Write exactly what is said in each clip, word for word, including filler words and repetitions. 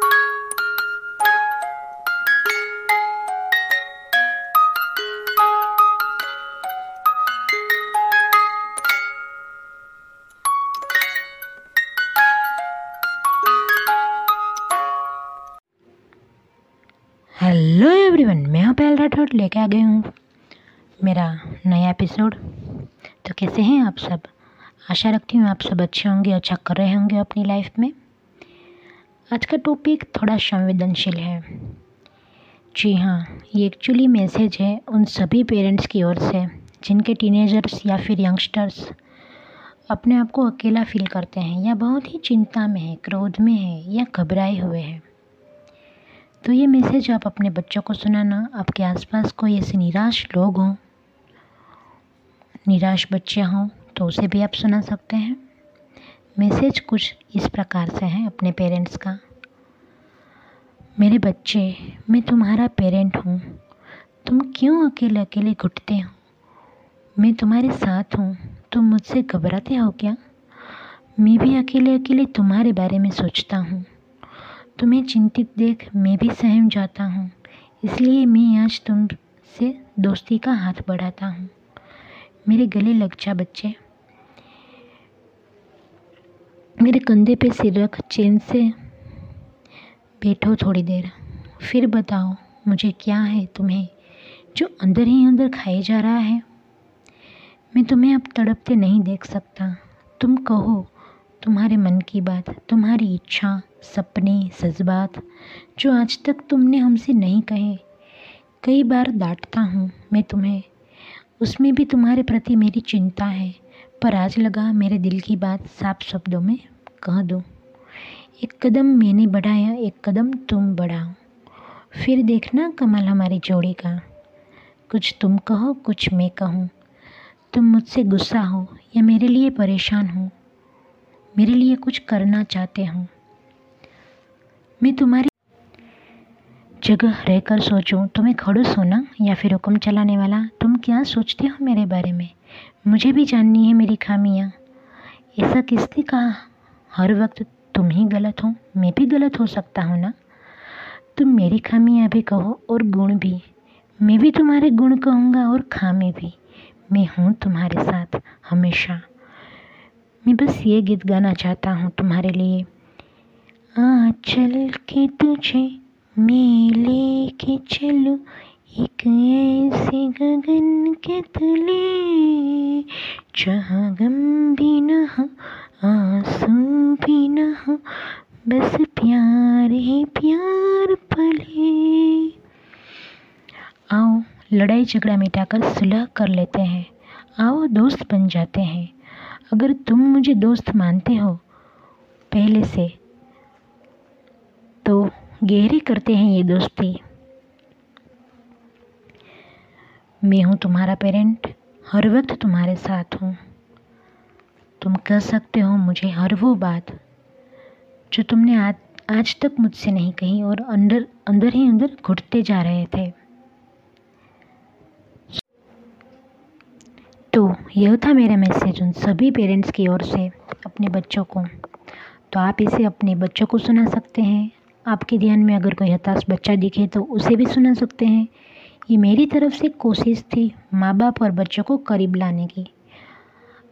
Hello everyone, मैं हूँ पैल राठौट, लेके आ गई हूँ मेरा नया एपिसोड। तो कैसे हैं आप सब? आशा रखती हूँ आप सब अच्छे होंगे, अच्छा कर रहे होंगे अपनी लाइफ में। आज का टॉपिक थोड़ा संवेदनशील है। जी हाँ, ये एक्चुअली मैसेज है उन सभी पेरेंट्स की ओर से जिनके टीनेजर्स या फिर यंगस्टर्स अपने आप को अकेला फील करते हैं या बहुत ही चिंता में है, क्रोध में है या घबराए हुए हैं। तो ये मैसेज आप अपने बच्चों को सुनाना। आपके आसपास कोई ऐसे निराश लोग हों, निराश बच्चे हों, तो उसे भी आप सुना सकते हैं। मैसेज कुछ इस प्रकार से है अपने पेरेंट्स का। मेरे बच्चे, मैं तुम्हारा पेरेंट हूँ। तुम क्यों अकेले अकेले घुटते हो? मैं तुम्हारे साथ हूँ। तुम मुझसे घबराते हो क्या? मैं भी अकेले अकेले तुम्हारे बारे में सोचता हूँ। तुम्हें चिंतित देख मैं भी सहम जाता हूँ, इसलिए मैं आज तुमसे दोस्ती का हाथ बढ़ाता हूँ। मेरे गले लग जा बच्चे, मेरे कंधे पे सिर रख, चैन से बैठो थोड़ी देर, फिर बताओ मुझे क्या है तुम्हें जो अंदर ही अंदर खाए जा रहा है। मैं तुम्हें अब तड़पते नहीं देख सकता। तुम कहो तुम्हारे मन की बात, तुम्हारी इच्छा, सपने, जज्बात जो आज तक तुमने हमसे नहीं कहे। कई बार डांटता हूँ मैं तुम्हें, उसमें भी तुम्हारे प्रति मेरी चिंता है, पर आज लगा मेरे दिल की बात साफ शब्दों में कह दो। एक कदम मैंने बढ़ाया, एक कदम तुम बढ़ाओ, फिर देखना कमाल हमारी जोड़ी का। कुछ तुम कहो, कुछ मैं कहूँ। तुम मुझसे गुस्सा हो या मेरे लिए परेशान हो, मेरे लिए कुछ करना चाहते हो। मैं तुम्हारी जगह रहकर सोचूं, तुम्हें खड़ूस होना या फिर हुक्म चलाने वाला, तुम क्या सोचते हो मेरे बारे में? मुझे भी जाननी है मेरी खामियां। ऐसा किसने कहा हर वक्त तुम ही गलत हो? मैं भी गलत हो सकता हूँ ना। तुम मेरी खामियां भी कहो और गुण भी। मैं भी तुम्हारे गुण कहूँगा और खामी भी। मैं हूँ तुम्हारे साथ हमेशा। मैं बस ये गीत गाना चाहता हूँ तुम्हारे लिए। आंचल के तुझे मैं लेके चलूं एक ऐसे गगन के तले, जहाँ गम भी न हो, आंसू भी न हो, बस प्यार ही प्यार पले। आओ लड़ाई झगड़ा मिटाकर सुलह कर लेते हैं। आओ दोस्त बन जाते हैं। अगर तुम मुझे दोस्त मानते हो पहले से, तो गहरी करते हैं ये दोस्ती। मैं हूँ तुम्हारा पेरेंट, हर वक्त तुम्हारे साथ हूँ। तुम कह सकते हो मुझे हर वो बात जो तुमने आज आज तक मुझसे नहीं कही और अंदर अंदर ही अंदर घुटते जा रहे थे। तो यह था मेरा मैसेज उन सभी पेरेंट्स की ओर से अपने बच्चों को। तो आप इसे अपने बच्चों को सुना सकते हैं। आपके ध्यान में अगर कोई हताश बच्चा दिखे तो उसे भी सुना सकते हैं। ये मेरी तरफ से कोशिश थी माँ बाप और बच्चों को करीब लाने की।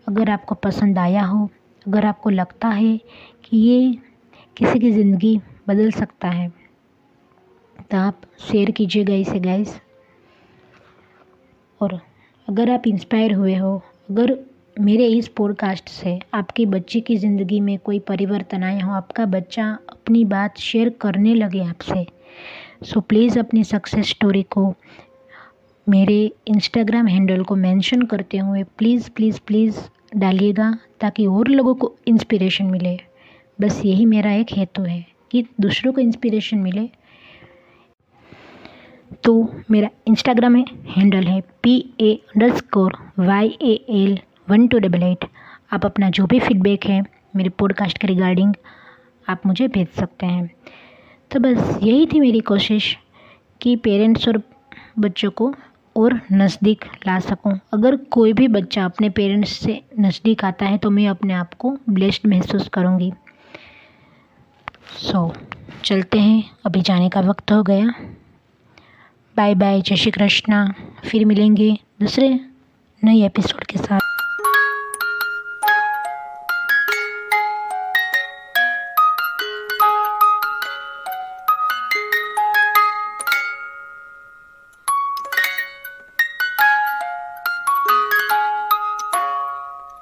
अगर आपको पसंद आया हो, अगर आपको लगता है कि ये किसी की ज़िंदगी बदल सकता है, तो आप शेयर कीजिएगा इसे गाइस। और अगर आप इंस्पायर हुए हो, अगर मेरे इस पॉडकास्ट से आपके बच्चे की ज़िंदगी में कोई परिवर्तन आया हो, आपका बच्चा अपनी बात शेयर करने लगे आपसे, सो प्लीज़ अपनी सक्सेस स्टोरी को मेरे इंस्टाग्राम हैंडल को मेंशन करते हुए प्लीज़ प्लीज़ प्लीज़ डालिएगा, ताकि और लोगों को इंस्पिरेशन मिले। बस यही मेरा एक हेतु है कि दूसरों को इंस्पिरेशन मिले। तो मेरा इंस्टाग्राम हैंडल है P A underscore Y A L one two double eight. आप अपना जो भी फीडबैक है मेरे पॉडकास्ट के रिगार्डिंग आप मुझे भेज सकते हैं। तो बस यही थी मेरी कोशिश कि पेरेंट्स और बच्चों को और नज़दीक ला सकूं। अगर कोई भी बच्चा अपने पेरेंट्स से नज़दीक आता है तो मैं अपने आप को ब्लेस्ड महसूस करूंगी। सो चलते हैं, अभी जाने का वक्त हो गया। बाय बाय, जय श्री कृष्णा। फिर मिलेंगे दूसरे नए एपिसोड के साथ।